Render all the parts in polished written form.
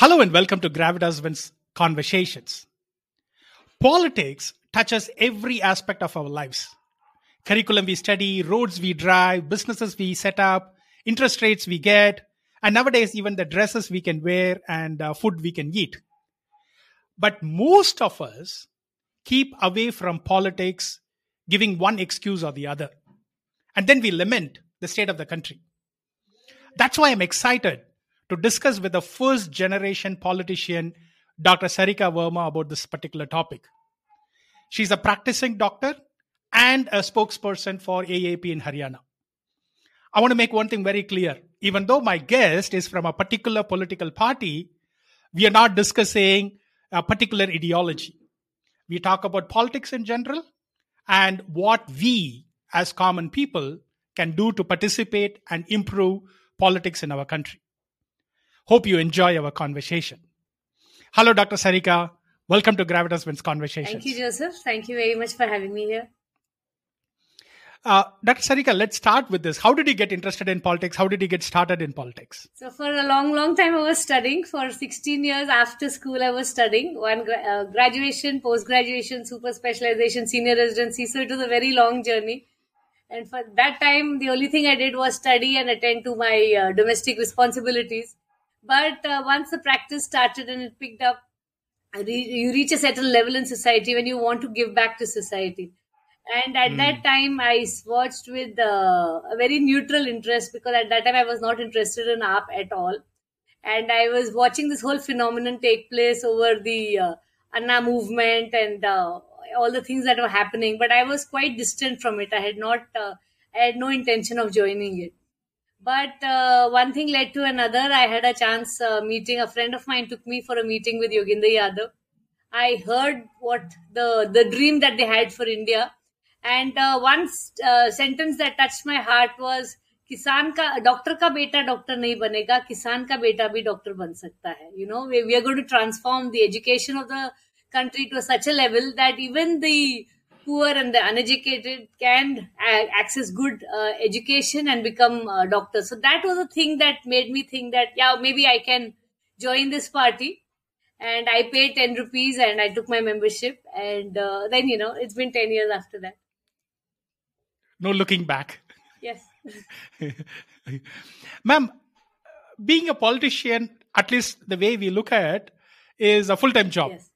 Hello and welcome to Gravitas Wins Conversations. Politics touches every aspect of our lives. Curriculum we study, roads we drive, businesses we set up, interest rates we get, and nowadays even the dresses we can wear and food we can eat. But most of us keep away from politics, giving one excuse or the other. And then we lament the state of the country. That's why I'm excited to discuss with the first generation politician, Dr. Sarika Verma, about this particular topic. She's a practicing doctor and a spokesperson for AAP in Haryana. I want to make one thing very clear. Even though my guest is from a particular political party, we are not discussing a particular ideology. We talk about politics in general and what we as common people can do to participate and improve politics in our country. Hope you enjoy our conversation. Hello, Dr. Sarika. Welcome to Gravitas Wins Conversations. Thank you, Joseph. Thank you very much for having me here. Dr. Sarika, let's start with this. How did you get interested in politics? How did you get started in politics? So for a long time, I was studying. For 16 years after school, I was studying. One graduation, post-graduation, super specialization, senior residency. So it was a very long journey. And for that time, the only thing I did was study and attend to my domestic responsibilities. But once the practice started and it picked up, you reach a certain level in society when you want to give back to society. And at that time, I watched with a very neutral interest, because at that time I was not interested in AAP at all. And I was watching this whole phenomenon take place over the Anna movement and all the things that were happening. But I was quite distant from it. I had no intention of joining it. But one thing led to another. I had a chance meeting. A friend of mine took me for a meeting with Yoginder Yadav. I heard what the dream that they had for India. And one sentence that touched my heart was, "Kisan ka, doctor ka beta doctor nahi banega, kisan ka beta bhi doctor ban sakta hai." You know, we are going to transform the education of the country to such a level that even the poor and the uneducated can access good education and become doctors. So that was a thing that made me think that, yeah, maybe I can join this party. And I paid 10 rupees and I took my membership. And then, you know, it's been 10 years after that. No looking back. Yes. Ma'am, being a politician, at least the way we look at it, is a full-time job. Yes.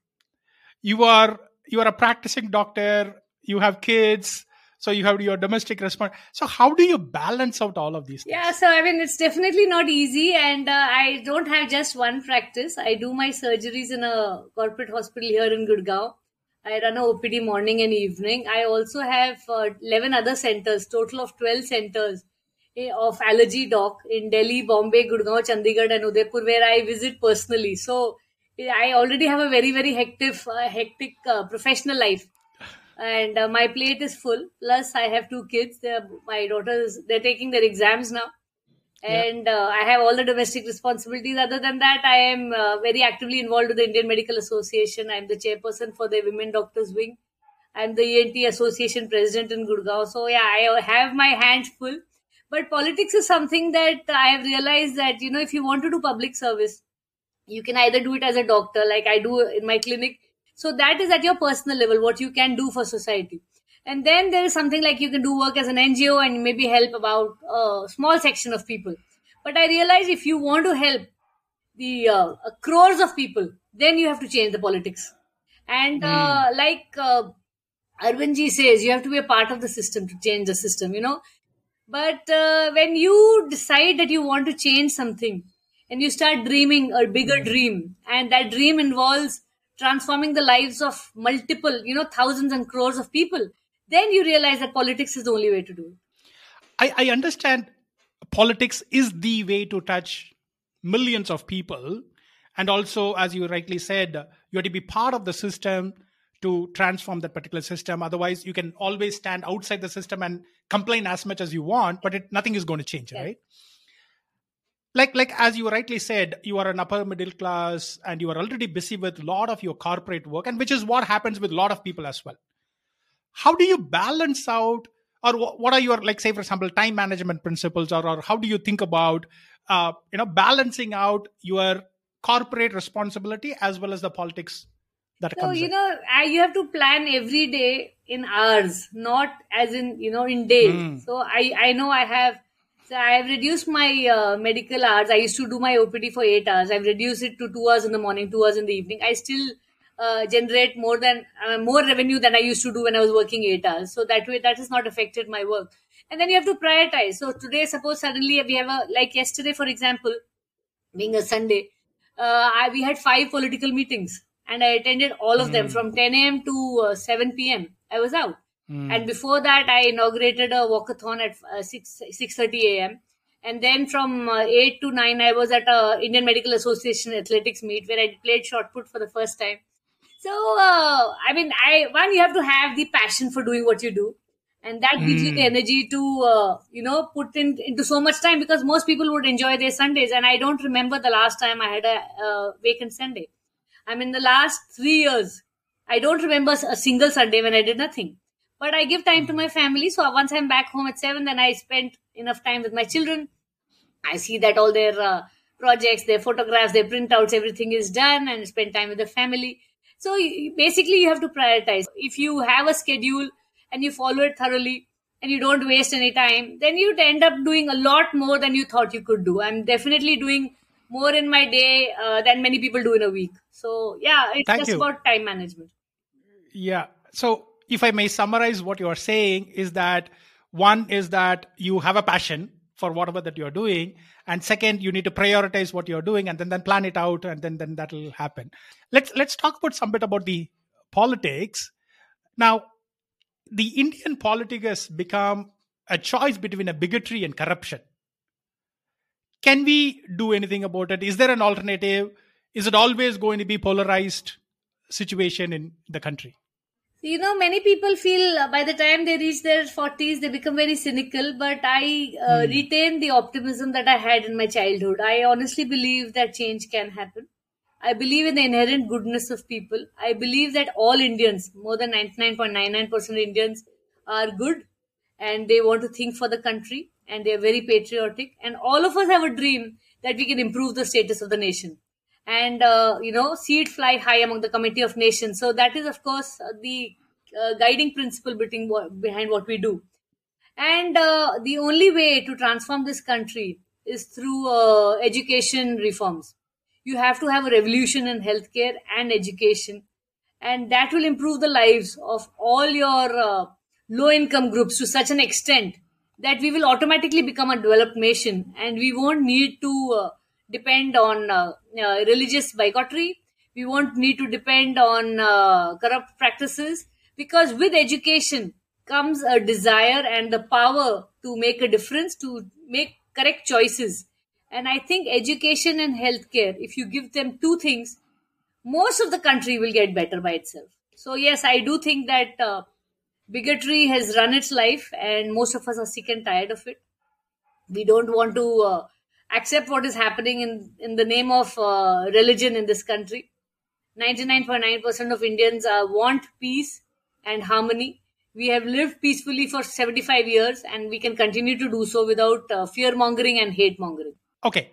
You are a practicing doctor. You have kids, so you have your domestic response. So how do you balance out all of these things? Yeah, so I mean, it's definitely not easy. And I don't have just one practice. I do my surgeries in a corporate hospital here in Gurgaon. I run an OPD morning and evening. I also have 11 other centers, total of 12 centers of allergy doc in Delhi, Bombay, Gurgaon, Chandigarh and Udaipur, where I visit personally. So I already have a very, very hectic professional life. And my plate is full. Plus, I have two kids. My daughters, they're taking their exams now. And yeah. I have all the domestic responsibilities. Other than that, I am very actively involved with the Indian Medical Association. I'm the chairperson for the Women Doctors Wing. I'm the ENT Association president in Gurgaon. So, yeah, I have my hands full. But politics is something that I have realized that, you know, if you want to do public service, you can either do it as a doctor, like I do in my clinic. So that is at your personal level, what you can do for society. And then there is something like you can do work as an NGO and maybe help about a small section of people. But I realize if you want to help the crores of people, then you have to change the politics. And like Arvind ji says, you have to be a part of the system to change the system, you know. But when you decide that you want to change something, and you start dreaming a bigger dream. And that dream involves transforming the lives of multiple, you know, thousands and crores of people. Then you realize that politics is the only way to do it. I understand politics is the way to touch millions of people. And also, as you rightly said, you have to be part of the system to transform that particular system. Otherwise, you can always stand outside the system and complain as much as you want, but nothing is going to change, yeah. Right? Like as you rightly said, you are an upper middle class and you are already busy with a lot of your corporate work, and which is what happens with a lot of people as well. How do you balance out, or what are your, like, say, for example, time management principles, or how do you think about, balancing out your corporate responsibility as well as the politics that comes. So, you have to plan every day in hours, not as in, in days. Mm. So I know I have reduced my medical hours. I used to do my OPD for 8 hours. I've reduced it to 2 hours in the morning, 2 hours in the evening. I still generate more revenue than I used to do when I was working 8 hours. So that way, that has not affected my work. And then you have to prioritize. So today, suppose suddenly we have like yesterday, for example, being a Sunday, we had 5 political meetings and I attended all of them from 10 a.m. to 7 p.m. I was out. And before that, I inaugurated a walkathon at 6:30 a.m. And then from 8 to 9, I was at a Indian Medical Association athletics meet where I played shot put for the first time. So, you have to have the passion for doing what you do. And that gives you the energy to, put into so much time, because most people would enjoy their Sundays. And I don't remember the last time I had a vacant Sunday. I mean, the last 3 years, I don't remember a single Sunday when I did nothing. But I give time to my family. So once I'm back home at 7, then I spent enough time with my children. I see that all their projects, their photographs, their printouts, everything is done, and spend time with the family. So basically, you have to prioritize. If you have a schedule and you follow it thoroughly and you don't waste any time, then you'd end up doing a lot more than you thought you could do. I'm definitely doing more in my day than many people do in a week. So yeah, it's about time management. Yeah. So if I may summarize what you are saying is that one is that you have a passion for whatever that you're doing. And second, you need to prioritize what you're doing and then plan it out. And then that will happen. Let's talk about some bit about the politics. Now, the Indian politics has become a choice between a bigotry and corruption. Can we do anything about it? Is there an alternative? Is it always going to be polarized situation in the country? Many people feel by the time they reach their 40s, they become very cynical. But I retain the optimism that I had in my childhood. I honestly believe that change can happen. I believe in the inherent goodness of people. I believe that all Indians, more than 99.99% Indians, are good. And they want to think for the country. And they are very patriotic. And all of us have a dream that we can improve the status of the nation. And, see it fly high among the Committee of Nations. So that is, of course, the guiding principle behind what we do. And the only way to transform this country is through education reforms. You have to have a revolution in healthcare and education. And that will improve the lives of all your low-income groups to such an extent that we will automatically become a developed nation. And we won't need to... depend on religious bigotry. We won't need to depend on corrupt practices, because with education comes a desire and the power to make a difference, to make correct choices. And I think education and healthcare, if you give them two things, most of the country will get better by itself. So yes, I do think that bigotry has run its life and most of us are sick and tired of it. We don't want to... accept what is happening in the name of religion in this country. 99.9% of Indians want peace and harmony. We have lived peacefully for 75 years and we can continue to do so without fear-mongering and hate-mongering. Okay.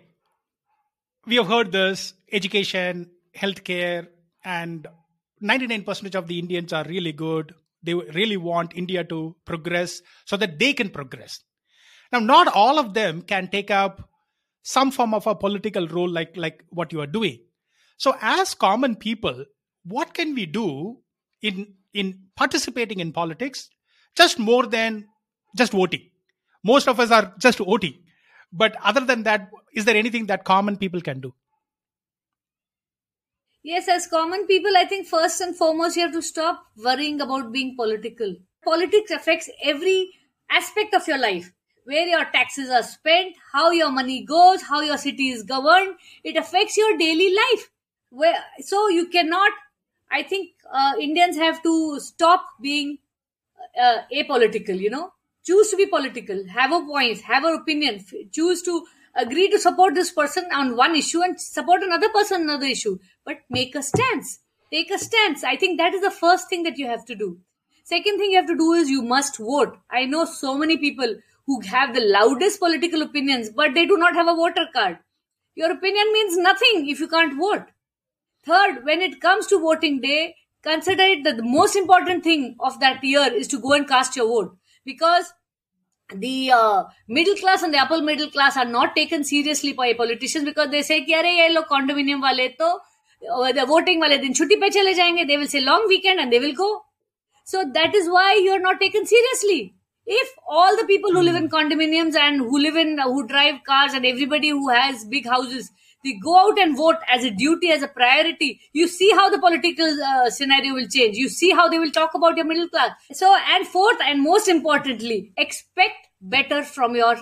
We have heard this, education, healthcare, and 99% of the Indians are really good. They really want India to progress so that they can progress. Now, not all of them can take up some form of a political role like what you are doing. So as common people, what can we do in participating in politics, just more than just voting? Most of us are just voting. But other than that, is there anything that common people can do? Yes, as common people, I think first and foremost, you have to stop worrying about being political. Politics affects every aspect of your life. Where your taxes are spent, how your money goes, how your city is governed. It affects your daily life. So you cannot, I think Indians have to stop being apolitical, Choose to be political, have a voice, have an opinion, choose to agree to support this person on one issue and support another person on another issue. But make a stance. Take a stance. I think that is the first thing that you have to do. Second thing you have to do is you must vote. I know so many people who have the loudest political opinions, but they do not have a voter card. Your opinion means nothing if you can't vote. Third, when it comes to voting day, consider it that the most important thing of that year is to go and cast your vote, because the middle class and the upper middle class are not taken seriously by politicians, because they say, "Kya re, ye log condominium wale to the voting wale din chutti pe chale jayenge." They will say long weekend and they will go. So that is why you are not taken seriously. If all the people who live in condominiums and who drive cars and everybody who has big houses, they go out and vote as a duty, as a priority, you see how the political scenario will change. You see how they will talk about your middle class. So, and fourth, and most importantly, expect better from your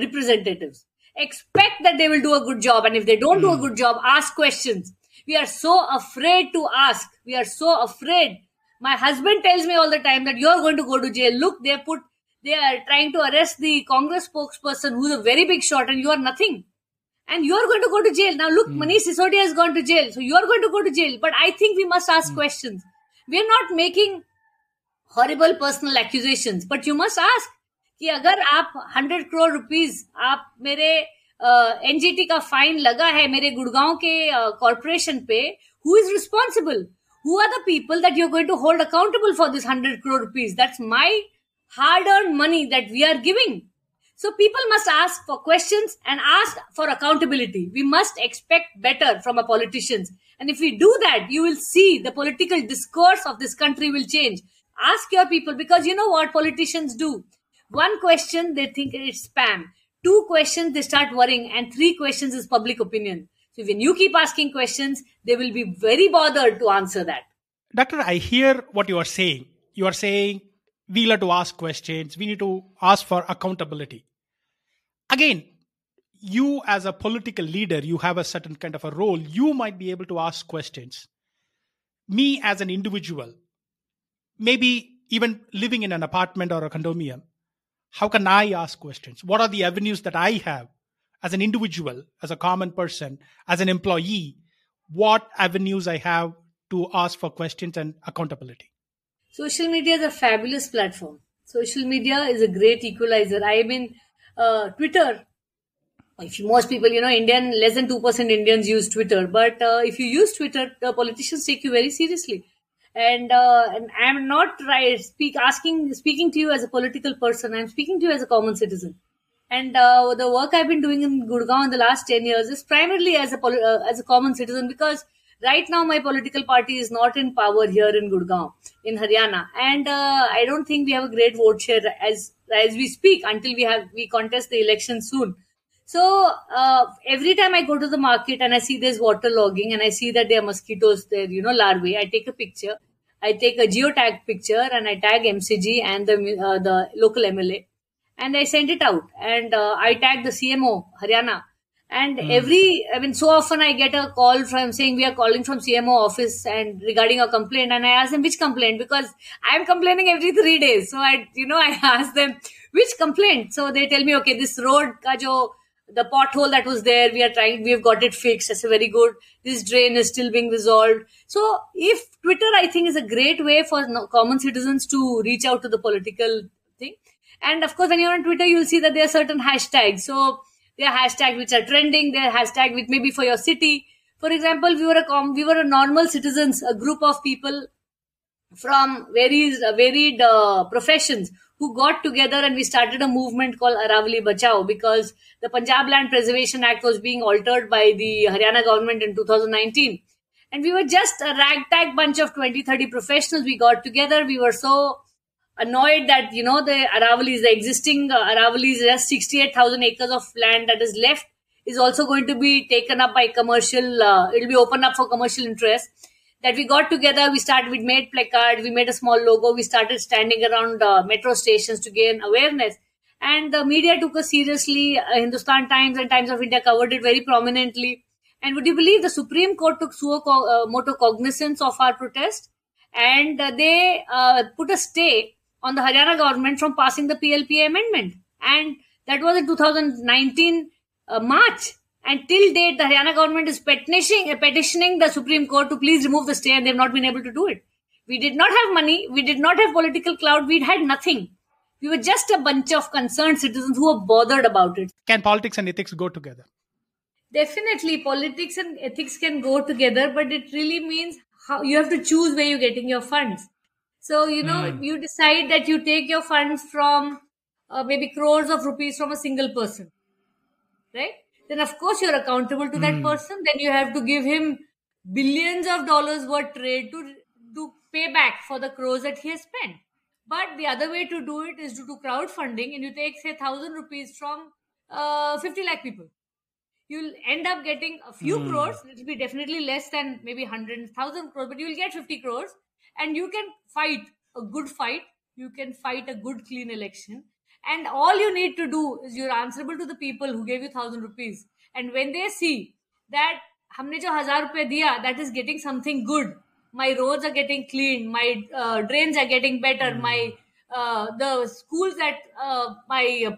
representatives. Expect that they will do a good job. And if they don't do a good job, ask questions. We are so afraid to ask. We are so afraid. My husband tells me all the time that you're going to go to jail. Look, they are trying to arrest the Congress spokesperson who's a very big shot, and you are nothing. And you're going to go to jail. Now look, Manish Sisodia has gone to jail. So you're going to go to jail. But I think we must ask questions. We're not making horrible personal accusations. But you must ask, ki agar aap 100 crore rupees, aap mere NGT ka fine laga hai, mere Gurgaon ke corporation pe, who is responsible? Who are the people that you're going to hold accountable for this 100 crore rupees? That's my hard-earned money that we are giving. So people must ask for questions and ask for accountability. We must expect better from our politicians. And if we do that, you will see the political discourse of this country will change. Ask your people, because you know what politicians do. One question, they think it's spam. Two questions, they start worrying. And three questions is public opinion. So when you keep asking questions, they will be very bothered to answer that. Doctor, I hear what you are saying. You are saying we need to ask questions. We need to ask for accountability. Again, you as a political leader, you have a certain kind of a role. You might be able to ask questions. Me as an individual, maybe even living in an apartment or a condominium, how can I ask questions? What are the avenues that I have as an individual, as a common person, as an employee? What avenues I have to ask for questions and accountability? Social media is a fabulous platform. Social media is a great equalizer. I mean, Twitter, most people, Indian, less than 2% Indians use Twitter. But if you use Twitter, the politicians take you very seriously. And I'm not speaking to you as a political person. I'm speaking to you as a common citizen. And the work I've been doing in Gurgaon in the last 10 years is primarily as a common citizen, because right now my political party is not in power here in Gurgaon, in Haryana. And I don't think we have a great vote share as we speak, until we contest the election soon. So every time I go to the market and I see there's water logging and I see that there are mosquitoes there, larvae, I take a picture. I take a geotag picture and I tag MCG and the local MLA, and I send it out. And I tag the CMO, Haryana. And so often I get a call from saying we are calling from CMO office and regarding a complaint. And I ask them which complaint, because I'm complaining every 3 days. So I ask them which complaint. So they tell me, okay, this road, the pothole that was there, we've got it fixed. That's very good. This drain is still being resolved. So if Twitter, I think, is a great way for common citizens to reach out to the political thing. And of course, when you're on Twitter, you'll see that there are certain hashtags. So there are hashtags which are trending. There are hashtags which maybe for your city. For example, we were a normal citizens, a group of people from varied professions who got together, and we started a movement called Aravali Bachao, because the Punjab Land Preservation Act was being altered by the Haryana government in 2019. And we were just a ragtag bunch of 20-30 professionals. We got together. We were so annoyed that, the Aravalis, the existing Aravalis, there's 68,000 acres of land that is left, is also going to be taken up by commercial, it'll be opened up for commercial interest. That we got together, we made placards, we made a small logo, we started standing around metro stations to gain awareness. And the media took us seriously. Hindustan Times and Times of India covered it very prominently. And would you believe the Supreme Court took suo motu cognizance of our protest? And they put a stay on the Haryana government from passing the PLPA amendment. And that was in 2019 March. And till date, the Haryana government is petitioning the Supreme Court to please remove the stay, and they've not been able to do it. We did not have money. We did not have political clout. We had nothing. We were just a bunch of concerned citizens who were bothered about it. Can politics and ethics go together? Definitely, politics and ethics can go together, but it really means how you have to choose where you're getting your funds. So, you know, you decide that you take your funds from maybe crores of rupees from a single person, right? Then, of course, you're accountable to that person. Then you have to give him billions of dollars worth trade to pay back for the crores that he has spent. But the other way to do it is to do crowdfunding, and you take, say, 1,000 rupees from 50 lakh people. You'll end up getting a few crores. It'll be definitely less than maybe 100,000 crores, but you'll get 50 crores. And you can fight a good fight. You can fight a good, clean election. And all you need to do is you're answerable to the people who gave you 1,000 rupees. And when they see that humne jo 1,000 rupees diya, that is getting something good. My roads are getting clean. My drains are getting better. My the schools that my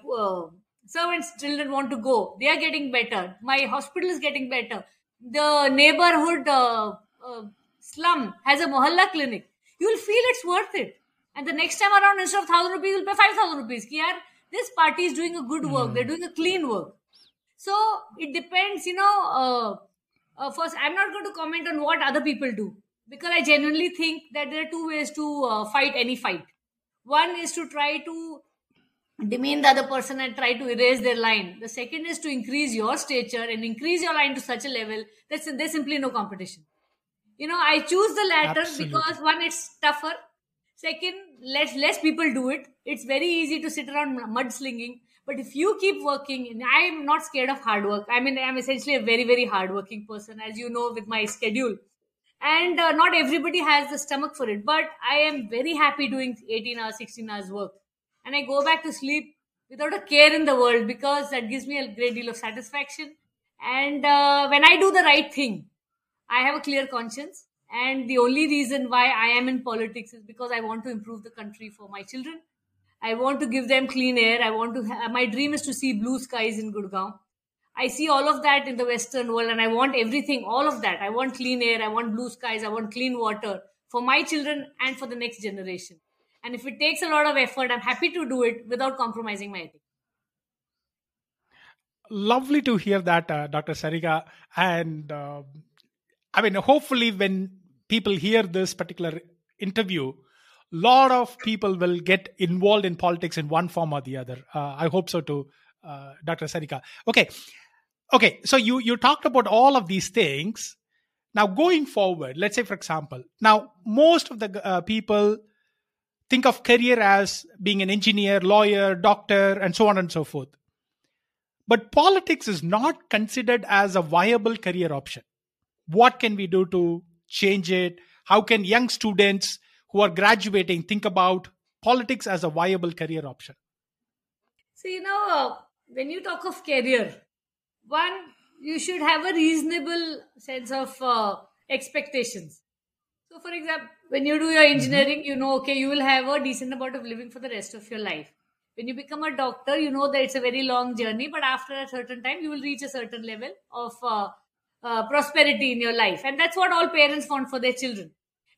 servants' children want to go, they are getting better. My hospital is getting better. The neighborhood slum has a mohalla clinic. You will feel it's worth it. And the next time around, instead of 1,000 rupees, you'll pay 5,000 rupees. Ki yaar, this party is doing a good work. They're doing a clean work. So it depends, you know. First, I'm not going to comment on what other people do, because I genuinely think that there are two ways to fight any fight. One is to try to demean the other person and try to erase their line. The second is to increase your stature and increase your line to such a level that there's simply no competition. You know, I choose the latter. Absolutely. Because one, it's tougher. Second, less people do it. It's very easy to sit around mudslinging. But if you keep working, and I'm not scared of hard work. I mean, I'm essentially a very, very hardworking person, as you know, with my schedule. And not everybody has the stomach for it. But I am very happy doing 18 hours, 16 hours work. And I go back to sleep without a care in the world, because that gives me a great deal of satisfaction. And when I do the right thing, I have a clear conscience. And the only reason why I am in politics is because I want to improve the country for my children. I want to give them clean air. I want to. My dream is to see blue skies in Gurgaon. I see all of that in the Western world, and I want everything, all of that. I want clean air, I want blue skies, I want clean water for my children and for the next generation. And if it takes a lot of effort, I'm happy to do it without compromising my ethics. Lovely to hear that, Dr. Sarika. And I mean, hopefully when people hear this particular interview, a lot of people will get involved in politics in one form or the other. I hope so too, Dr. Sarika. Okay, so you talked about all of these things. Now, going forward, let's say, for example, now most of the people think of career as being an engineer, lawyer, doctor, and so on and so forth. But politics is not considered as a viable career option. What can we do to change it? How can young students who are graduating think about politics as a viable career option? So, you know, when you talk of career, one, you should have a reasonable sense of expectations. So, for example, when you do your engineering, you know, okay, you will have a decent amount of living for the rest of your life. When you become a doctor, you know that it's a very long journey, but after a certain time, you will reach a certain level of prosperity in your life. And that's what all parents want for their children.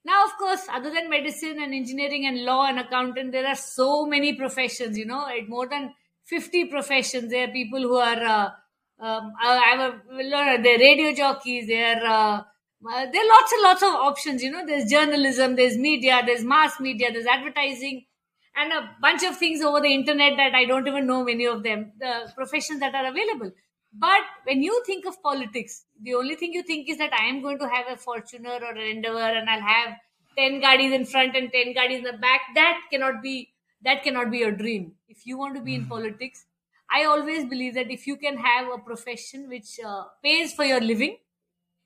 Now, of course, other than medicine and engineering and law and accountant, there are so many professions, you know, more than 50 professions. There are people who are... they're radio jockeys, there are lots and lots of options, you know. There's journalism, there's media, there's mass media, there's advertising, and a bunch of things over the internet that I don't even know many of them, the professions that are available. But when you think of politics, the only thing you think is that I am going to have a Fortuner or an Endeavour and I'll have 10 gaadis in front and 10 gaadis in the back. That cannot be your dream. If you want to be in politics, I always believe that if you can have a profession which pays for your living,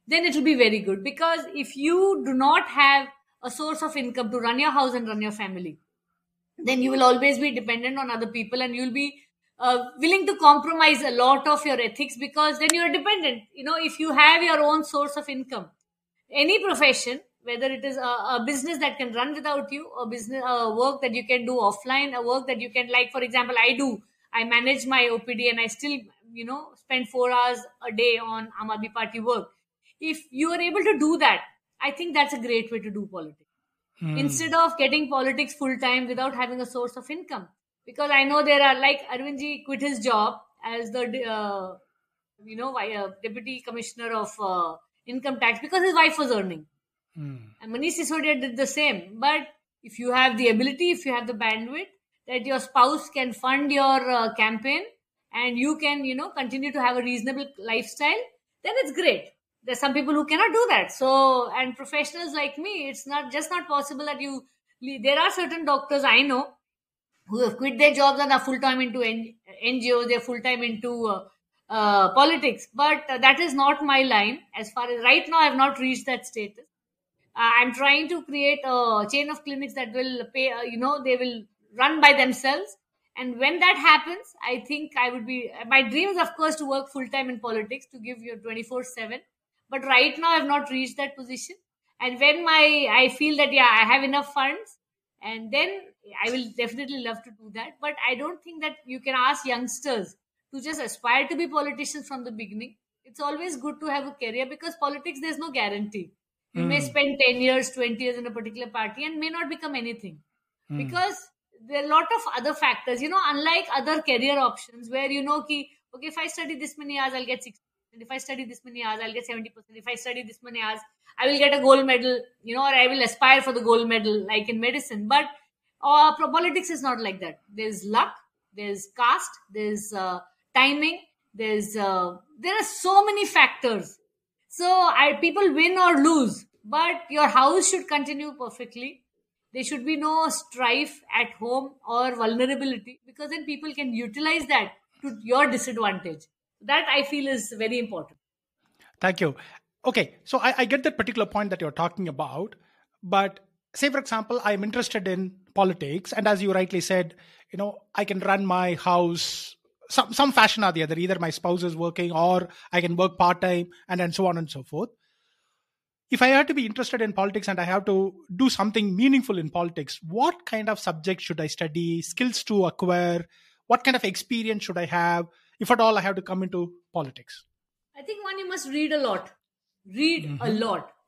then it will be very good. Because if you do not have a source of income to run your house and run your family, then you will always be dependent on other people, and you will be willing to compromise a lot of your ethics, because then you are dependent. You know, if you have your own source of income, any profession, whether it is a business that can run without you, a work that you can do offline, a work that you can, like, for example, I manage my OPD and I still, you know, spend 4 hours a day on Aam Aadmi Party work. If you are able to do that, I think that's a great way to do politics. Instead of getting politics full time without having a source of income. Because I know there are, like, Arvind ji quit his job as the you know, Deputy Commissioner of Income Tax because his wife was earning. And Manish Sisodia did the same. But if you have the ability, if you have the bandwidth, that your spouse can fund your campaign and you can, you know, continue to have a reasonable lifestyle, then it's great. There's some people who cannot do that. So, and professionals like me, it's not just not possible that you, there are certain doctors I know who have quit their jobs and are full-time into NGOs, they're full-time into politics. But that is not my line. As far as right now, I have not reached that status. I'm trying to create a chain of clinics that will pay, you know, they will run by themselves. And when that happens, I think I would be, my dream is of course to work full-time in politics, to give you 24/7. But right now I've not reached that position. And when I feel that, yeah, I have enough funds, and then I will definitely love to do that. But I don't think that you can ask youngsters to just aspire to be politicians from the beginning. It's always good to have a career because politics, there's no guarantee. You may spend 10 years, 20 years in a particular party and may not become anything because there are a lot of other factors, you know, unlike other career options where you know, ki, okay, if I study this many hours, I'll get 60%. If I study this many hours, I'll get 70%. If I study this many hours, I will get a gold medal, you know, or I will aspire for the gold medal like in medicine. But politics is not like that. There's luck, there's caste, there's timing, there's there are so many factors. So people win or lose, but your house should continue perfectly. There should be no strife at home or vulnerability because then people can utilize that to your disadvantage. That I feel is very important. Thank you. Okay, so I get that particular point that you're talking about, but say, for example, I'm interested in politics. And as you rightly said, you know, I can run my house some fashion or the other, either my spouse is working or I can work part-time and then so on and so forth. If I had to be interested in politics and I have to do something meaningful in politics, what kind of subject should I study, skills to acquire, what kind of experience should I have? If at all, I have to come into politics. I think one, you must read a lot.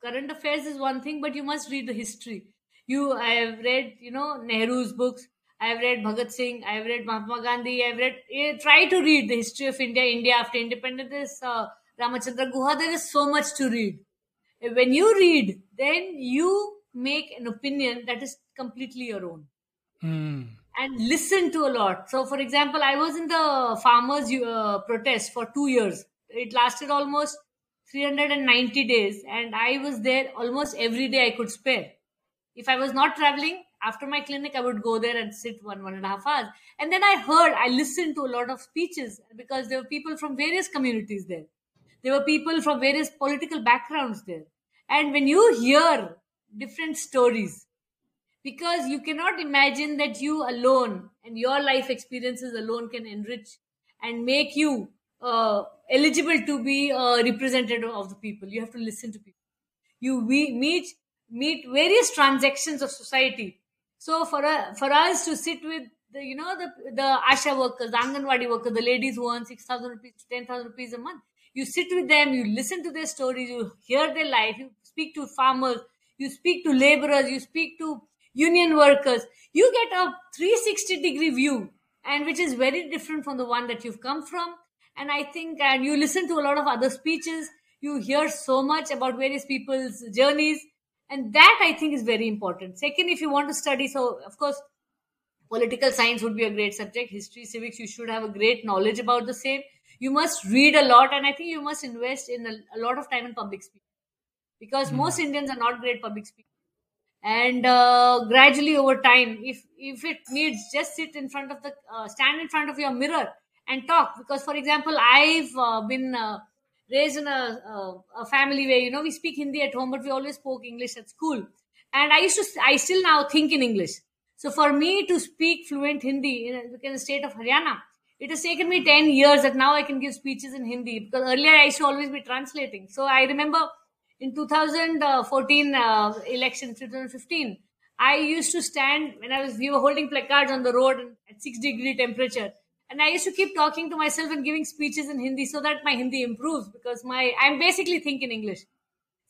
Current affairs is one thing, but you must read the history. I have read, you know, Nehru's books. I have read Bhagat Singh. I have read Mahatma Gandhi. I have read, try to read the history of India. India after independence, Ramachandra Guha. There is so much to read. When you read, then you make an opinion that is completely your own. And listen to a lot. So, for example, I was in the farmers' protest for 2 years. It lasted almost 390 days. And I was there almost every day I could spare. If I was not traveling, after my clinic, I would go there and sit one and a half hours. And then I listened to a lot of speeches because there were people from various communities there. There were people from various political backgrounds there. And when you hear different stories, because you cannot imagine that you alone and your life experiences alone can enrich and make you eligible to be a representative of the people. You have to listen to people. You meet various transactions of society. So for us to sit with the ASHA workers, the Anganwadi workers, the ladies who earn 6,000 rupees to 10,000 rupees a month, you sit with them, you listen to their stories, you hear their life, you speak to farmers, you speak to laborers, you speak to union workers, you get a 360-degree view, and which is very different from the one that you've come from. And I think, and you listen to a lot of other speeches, you hear so much about various people's journeys, and that I think is very important. Second, if you want to study, so of course, political science would be a great subject, history, civics, you should have a great knowledge about the same. You must read a lot, and I think you must invest in a lot of time in public speaking because most Indians are not great public speakers. And gradually over time, if it needs, just sit in front of the stand in front of your mirror and talk. Because, for example, I've been raised in a family where, you know, we speak Hindi at home, but we always spoke English at school. And I still now think in English. So for me to speak fluent Hindi in the state of Haryana, it has taken me 10 years that now I can give speeches in Hindi, because earlier I used to always be translating. So I remember in 2014 election, 2015, I used to stand when we were holding placards on the road at 6-degree temperature. And I used to keep talking to myself and giving speeches in Hindi so that my Hindi improves, because I'm basically thinking English.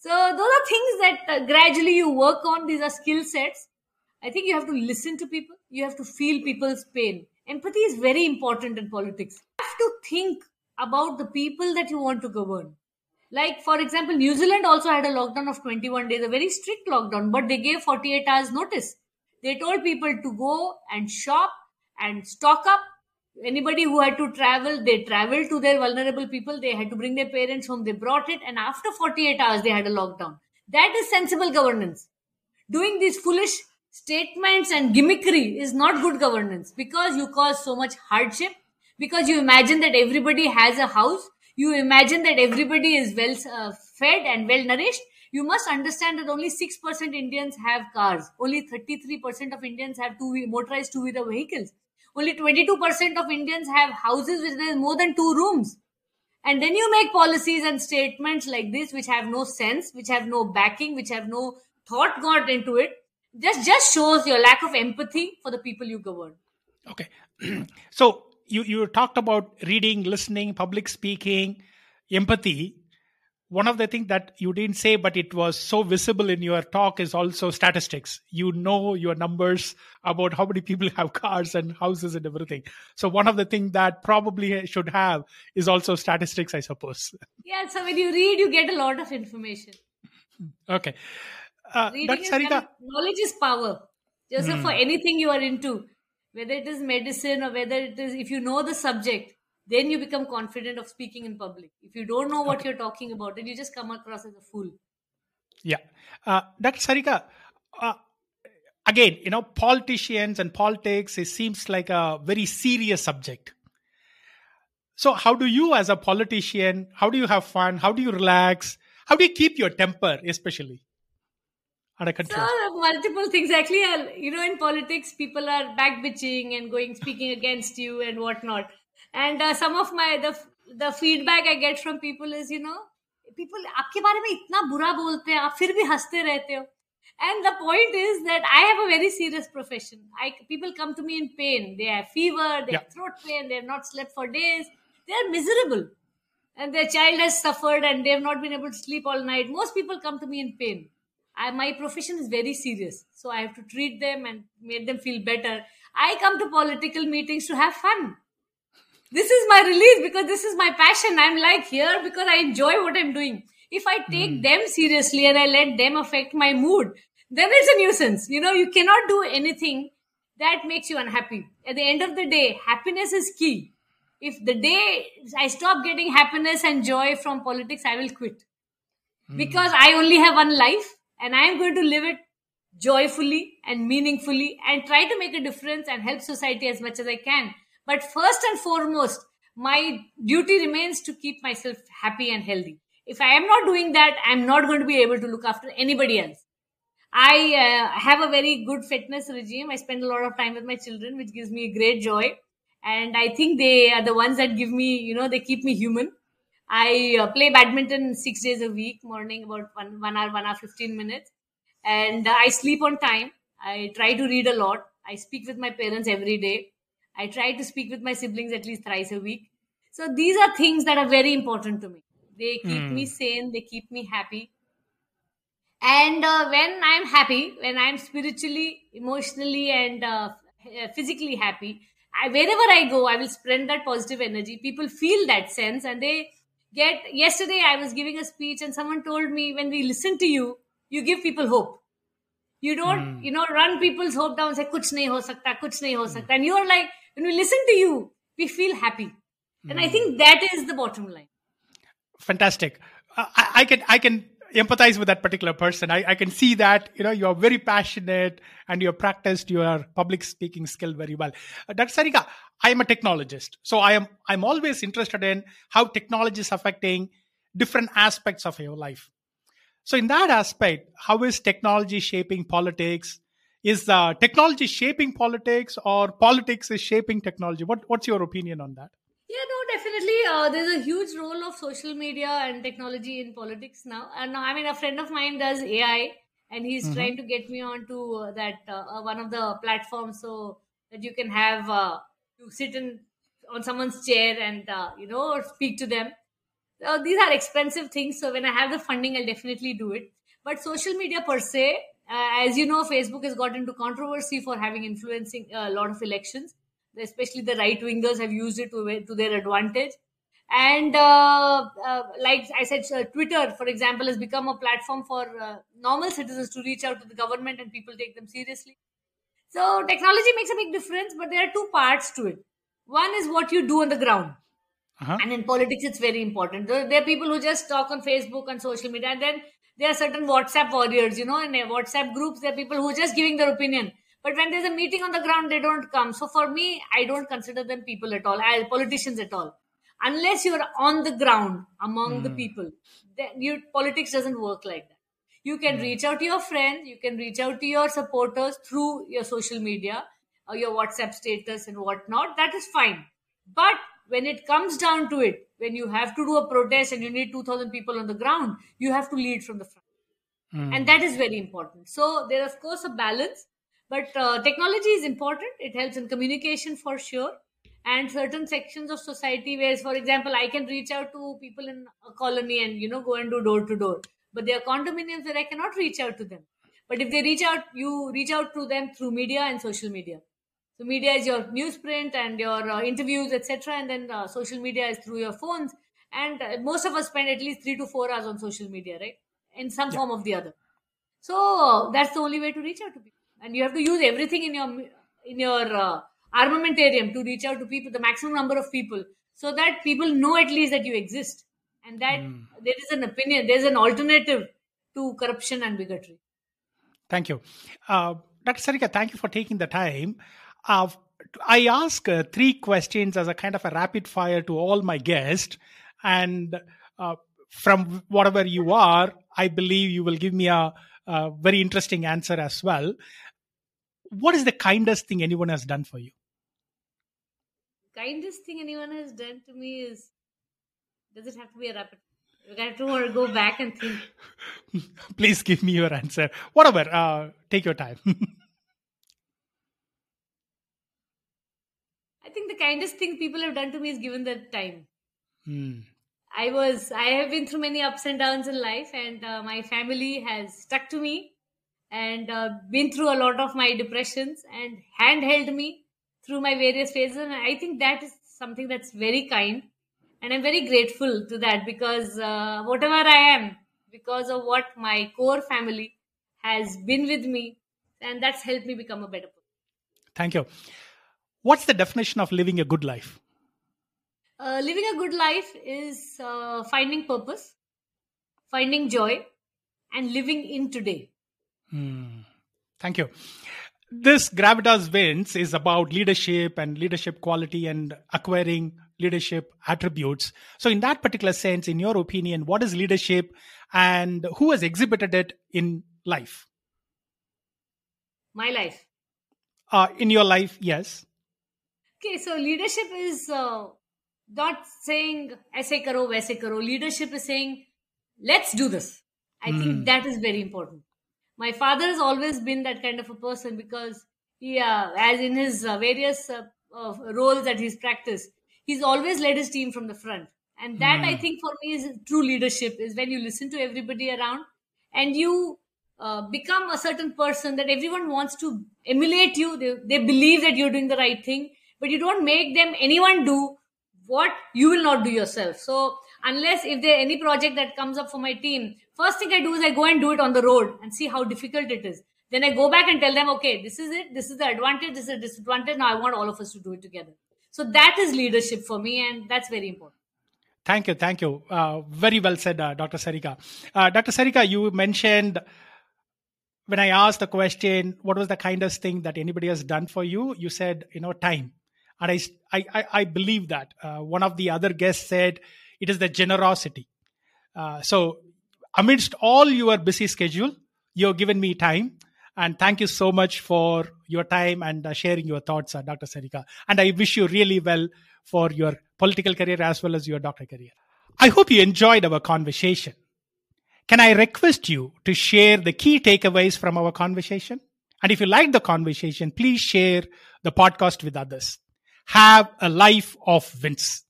So those are things that gradually you work on. These are skill sets. I think you have to listen to people. You have to feel people's pain. Empathy is very important in politics. You have to think about the people that you want to govern. Like, for example, New Zealand also had a lockdown of 21 days, a very strict lockdown, but they gave 48 hours notice. They told people to go and shop and stock up. Anybody who had to travel, they traveled to their vulnerable people. They had to bring their parents home. They brought it. And after 48 hours, they had a lockdown. That is sensible governance. Doing these foolish statements and gimmickry is not good governance, because you cause so much hardship, because you imagine that everybody has a house. You imagine that everybody is well fed and well nourished. You must understand that only 6% Indians have cars. Only 33% of Indians have motorized two-wheeler vehicles. Only 22% of Indians have houses which there is more than two rooms. And then you make policies and statements like this which have no sense, which have no backing, which have no thought got into it. Just shows your lack of empathy for the people you govern. Okay. So you talked about reading, listening, public speaking, empathy. One of the things that you didn't say, but it was so visible in your talk, is also statistics. You know your numbers about how many people have cars and houses and everything. So one of the things that probably should have is also statistics, I suppose. Yeah, so when you read, you get a lot of information. Okay. Reading is knowledge is power. Just for anything you are into, whether it is medicine or whether it is, if you know the subject, then you become confident of speaking in public. If you don't know what you're talking about, then you just come across as a fool. Yeah. Dr. Sarika, again, politicians and politics, it seems like a very serious subject. So how do you, as a politician, how do you have fun? How do you relax? How do you keep your temper, especially? Under control. So, multiple things. Actually, in politics, people are back-bitching and speaking against you and whatnot. And some of the feedback I get from people is, people आपके बारे में इतना बुरा बोलते हैं, आप फिर भी हंसते रहते हो. And the point is that I have a very serious profession. People come to me in pain. They have fever, they have throat pain, they have not slept for days. They are miserable. And their child has suffered and they have not been able to sleep all night. Most people come to me in pain. My profession is very serious. So I have to treat them and make them feel better. I come to political meetings to have fun. This is my release because this is my passion. I'm here because I enjoy what I'm doing. If I take them seriously and I let them affect my mood, then it's a nuisance. You cannot do anything that makes you unhappy. At the end of the day, happiness is key. If the day I stop getting happiness and joy from politics, I will quit. Because I only have one life and I'm going to live it joyfully and meaningfully and try to make a difference and help society as much as I can. But first and foremost, my duty remains to keep myself happy and healthy. If I am not doing that, I'm not going to be able to look after anybody else. I have a very good fitness regime. I spend a lot of time with my children, which gives me great joy. And I think they are the ones that give me, they keep me human. I play badminton 6 days a week, morning about 1 hour, 15 minutes. And I sleep on time. I try to read a lot. I speak with my parents every day. I try to speak with my siblings at least thrice a week. So these are things that are very important to me. They keep me sane. They keep me happy. And when I'm happy, when I'm spiritually, emotionally and physically happy, wherever I go, I will spread that positive energy. People feel that sense and they get... Yesterday, I was giving a speech and someone told me, when we listen to you, you give people hope. You don't, run people's hope down and say, kuch nahi ho sakta, kuch nahi ho sakta. And you're like, when we listen to you, we feel happy. And I think that is the bottom line. Fantastic. I can empathize with that particular person. I can see that, you are very passionate and you have practiced your public speaking skill very well. Dr. Sarika, I am a technologist. So I'm always interested in how technology is affecting different aspects of your life. So in that aspect, how is technology shaping politics? Is technology shaping politics or politics is shaping technology? What's your opinion on that? Yeah, no, definitely. There's a huge role of social media and technology in politics now. And a friend of mine does AI and he's trying to get me onto one of the platforms so that you can have, you sit on someone's chair and, speak to them. These are expensive things. So when I have the funding, I'll definitely do it. But social media per se, as you know, Facebook has got into controversy for having influencing a lot of elections. Especially the right wingers have used it to their advantage. And like I said, Twitter, for example, has become a platform for normal citizens to reach out to the government, and people take them seriously. So technology makes a big difference, but there are two parts to it. One is what you do on the ground. Uh-huh. And in politics, it's very important. There are people who just talk on Facebook and social media. And then there are certain WhatsApp warriors, in WhatsApp groups, there are people who are just giving their opinion. But when there's a meeting on the ground, they don't come. So for me, I don't consider them people at all, politicians at all. Unless you're on the ground among the people, then politics doesn't work like that. You can reach out to your friends, you can reach out to your supporters through your social media or your WhatsApp status and whatnot. That is fine. But when it comes down to it, when you have to do a protest and you need 2,000 people on the ground, you have to lead from the front. And that is very important. So there is, of course, a balance. But technology is important. It helps in communication for sure. And certain sections of society where, for example, I can reach out to people in a colony and, go and do door to door. But there are condominiums where I cannot reach out to them. But if they reach out, you reach out to them through media and social media. So media is your newsprint and your interviews, etc. And then social media is through your phones. And most of us spend at least 3 to 4 hours on social media, right? In some form of the other. So that's the only way to reach out to people. And you have to use everything in your armamentarium to reach out to people, the maximum number of people, so that people know at least that you exist and that there is an opinion, there's an alternative to corruption and bigotry. Thank you. Dr. Sarika, thank you for taking the time. I ask three questions as a kind of a rapid fire to all my guests. And from whatever you are, I believe you will give me a very interesting answer as well. What is the kindest thing anyone has done for you? Kindest thing anyone has done to me is, does it have to be a rapid? I have to go back and think. Please give me your answer. Whatever, take your time. I think the kindest thing people have done to me is given their time. I have been through many ups and downs in life, and my family has stuck to me and been through a lot of my depressions and handheld me through my various phases. And I think that is something that's very kind. And I'm very grateful to that, because whatever I am, because of what my core family has been with me, and that's helped me become a better person. Thank you. What's the definition of living a good life? Living a good life is finding purpose, finding joy, and living in today. Thank you. This Gravitas Wins is about leadership and leadership quality and acquiring leadership attributes. So in that particular sense, in your opinion, what is leadership and who has exhibited it in life? My life. In your life, yes. Okay, so leadership is not saying, aise karo, waise karo. Leadership is saying, let's do this. I think that is very important. My father has always been that kind of a person, because he, as in his various roles that he's practiced, he's always led his team from the front. And that, I think, for me, is true leadership, is when you listen to everybody around and you become a certain person that everyone wants to emulate you. They believe that you're doing the right thing, but you don't make them anyone do what you will not do yourself. So unless if there any project that comes up for my team, first thing I do is I go and do it on the road and see how difficult it is. Then I go back and tell them, okay, this is it. This is the advantage. This is the disadvantage. Now I want all of us to do it together. So that is leadership for me. And that's very important. Thank you. Thank you. Very well said, Dr. Sarika. Dr. Sarika, you mentioned when I asked the question, what was the kindest thing that anybody has done for you? You said, time. And I believe that. One of the other guests said, it is the generosity. So amidst all your busy schedule, you've given me time. And thank you so much for your time and sharing your thoughts, Dr. Sarika. And I wish you really well for your political career as well as your doctor career. I hope you enjoyed our conversation. Can I request you to share the key takeaways from our conversation? And if you liked the conversation, please share the podcast with others. Have a life of wins.